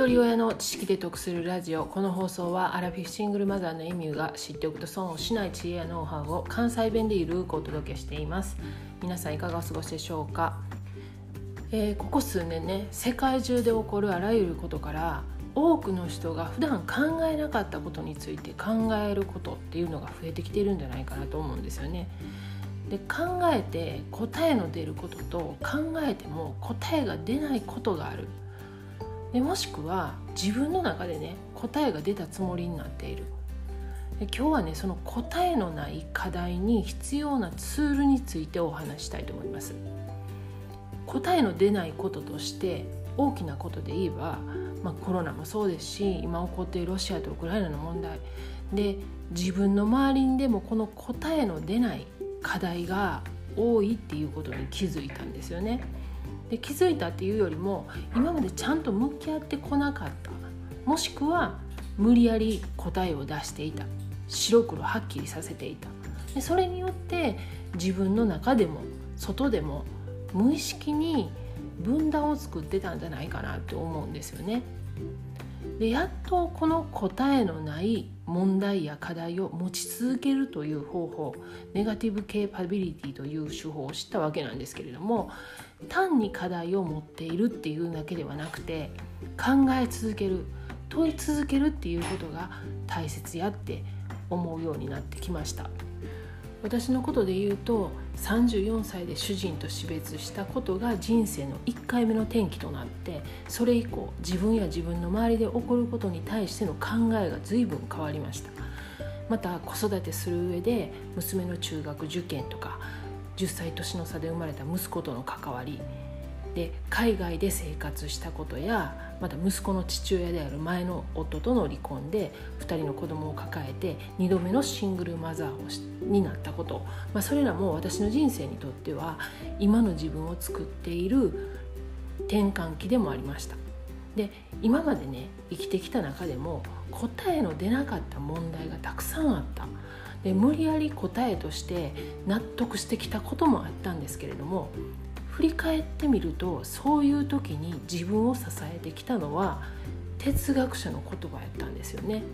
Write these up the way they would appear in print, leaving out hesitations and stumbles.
一人親の知識で得するラジオ。この放送はアラフィフシングルマザーのエミューが知っておくと損をしない知恵やノウハウを関西弁でゆるくお届けしています。皆さんいかがお過ごしでしょうか。ここ数年ね、世界中で起こるあらゆることから多くの人が普段考えなかったことについて考えることっていうのが増えてきているんじゃないかなと思うんですよね。で、考えて答えの出ることと考えても答えが出ないことがある。で、もしくは自分の中でね、答えが出たつもりになっている。で、今日はね、その答えのない課題に必要なツールについてお話したいと思います。答えの出ないこととして大きなことで言えば、コロナもそうですし、今起こっているロシアとウクライナの問題で、自分の周りにでもこの答えの出ない課題が多いっていうことに気づいたんですよね。で、気づいたっていうよりも、今までちゃんと向き合ってこなかった、もしくは無理やり答えを出していた、白黒はっきりさせていた。で、それによって自分の中でも外でも無意識に分断を作ってたんじゃないかなと思うんですよね。で、やっとこの答えのない問題や課題を持ち続けるという方法、ネガティブケーパビリティという手法を知ったわけなんですけれども、単に課題を持っているっていうだけではなくて、考え続ける、問い続けるっていうことが大切やって思うようになってきました。私のことで言うと、34歳で主人と死別したことが人生の1回目の転機となって、それ以降自分や自分の周りで起こることに対しての考えが随分変わりました。また子育てする上で、娘の中学受験とか、10歳年の差で生まれた息子との関わりで、海外で生活したことや、また息子の父親である前の夫との離婚で2人の子供を抱えて2度目のシングルマザーになったこと、それらも私の人生にとっては今の自分を作っている転換期でもありました。で、今までね、生きてきた中でも答えの出なかった問題がたくさんあった。で、無理やり答えとして納得してきたこともあったんですけれども、振り返ってみると、そういう時に自分を支えてきたのは哲学者の言葉やったんですよね。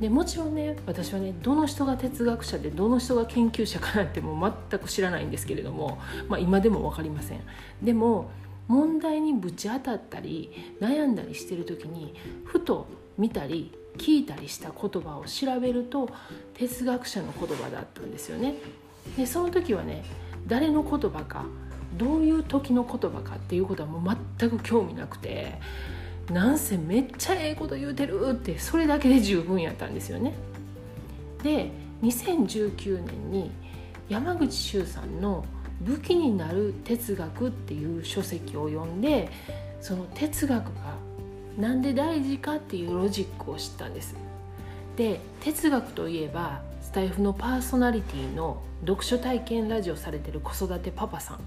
で、もちろんね、私はね、どの人が哲学者でどの人が研究者かなんてもう全く知らないんですけれども、今でも分かりません。でも問題にぶち当たったり悩んだりしてる時に、ふと見たり聞いたりした言葉を調べると哲学者の言葉だったんですよね。で、その時はね、誰の言葉か、どういう時の言葉かっていうことはもう全く興味なくて、なんせめっちゃええこと言うてるって、それだけで十分やったんですよね。で、2019年に山口周さんの武器になる哲学っていう書籍を読んで、その哲学がなんで大事かっていうロジックを知ったんです。で、哲学といえばスタイフのパーソナリティの読書体験ラジオされてる子育てパパさん、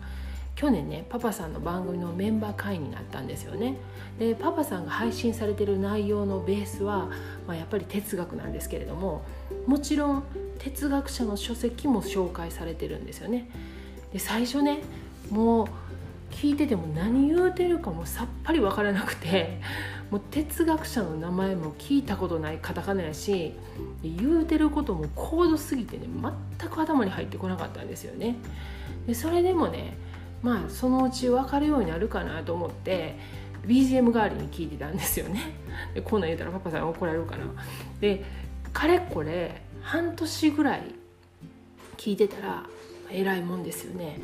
去年ね、パパさんの番組のメンバー会になったんですよね。で、パパさんが配信されてる内容のベースは、やっぱり哲学なんですけれども、もちろん哲学者の書籍も紹介されてるんですよね。で、最初ね、もう聞いてても何言うてるかもさっぱり分からなくて、もう哲学者の名前も聞いたことないカタカナやし、言うてることも高度すぎてね、全く頭に入ってこなかったんですよね。で、それでもね、そのうち分かるようになるかなと思って BGM 代わりに聞いてたんですよね。で、こんなん言うたらパパさん怒られるかな。で、かれこれ半年ぐらい聞いてたら、えらいもんですよね。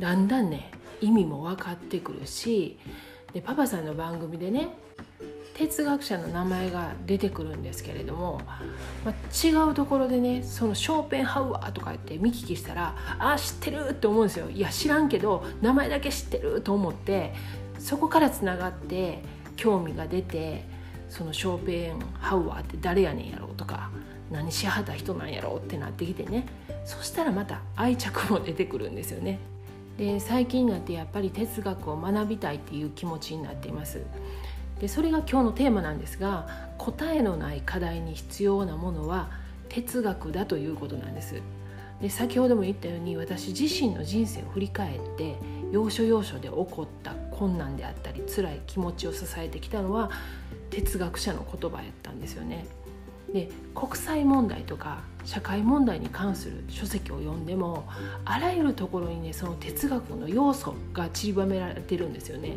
だんだんね、意味も分かってくるし、で、パパさんの番組でね、哲学者の名前が出てくるんですけれども、違うところでね、そのショーペンハウアーとか言って見聞きしたら、知ってるって思うんですよ。いや、知らんけど名前だけ知ってると思って、そこからつながって興味が出て、そのショーペンハウアーって誰やねんやろうとか、何しはった人なんやろうってなってきてね、そしたらまた愛着も出てくるんですよね。で、最近になってやっぱり哲学を学びたいっていう気持ちになっています。で、それが今日のテーマなんですが、答えのない課題に必要なものは哲学だということなんです。で、先ほども言ったように、私自身の人生を振り返って、要所要所で起こった困難であったり辛い気持ちを支えてきたのは哲学者の言葉やったんですよね。で、国際問題とか社会問題に関する書籍を読んでもあらゆるところにね、その哲学の要素が散りばめられてるんですよね。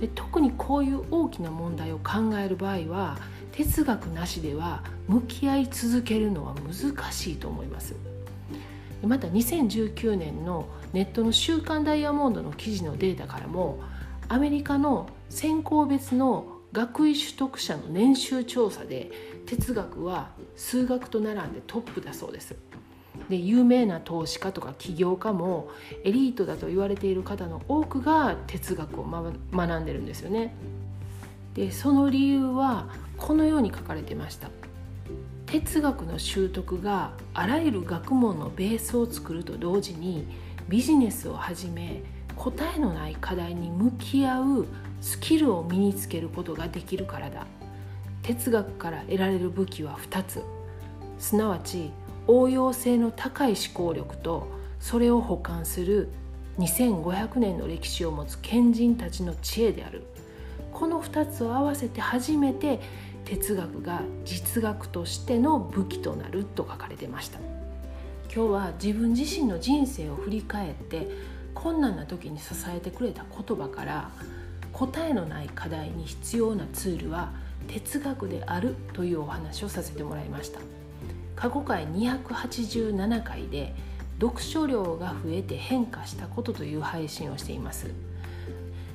で、特にこういう大きな問題を考える場合は哲学なしでは向き合い続けるのは難しいと思います。また2019年のネットの週刊ダイヤモンドの記事のデータからもアメリカの専攻別の学位取得者の年収調査で哲学は数学と並んでトップだそうです。で、有名な投資家とか起業家もエリートだと言われている方の多くが哲学を学んでるんですよね。で、その理由はこのように書かれてました。哲学の習得があらゆる学問のベースを作ると同時にビジネスをはじめ答えのない課題に向き合うスキルを身につけることができるからだ。哲学から得られる武器は2つ、すなわち応用性の高い思考力とそれを補完する2500年の歴史を持つ賢人たちの知恵である。この2つを合わせて初めて哲学が実学としての武器となると書かれてました。今日は自分自身の人生を振り返って困難な時に支えてくれた言葉から答えのない課題に必要なツールは哲学であるというお話をさせてもらいました。過去回287回で読書量が増えて変化したことという配信をしています。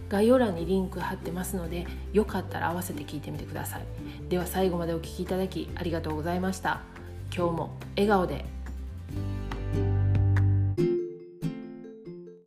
概要欄にリンク貼ってますのでよかったら合わせて聞いてみてください。では最後までお聞きいただきありがとうございました。今日も笑顔で。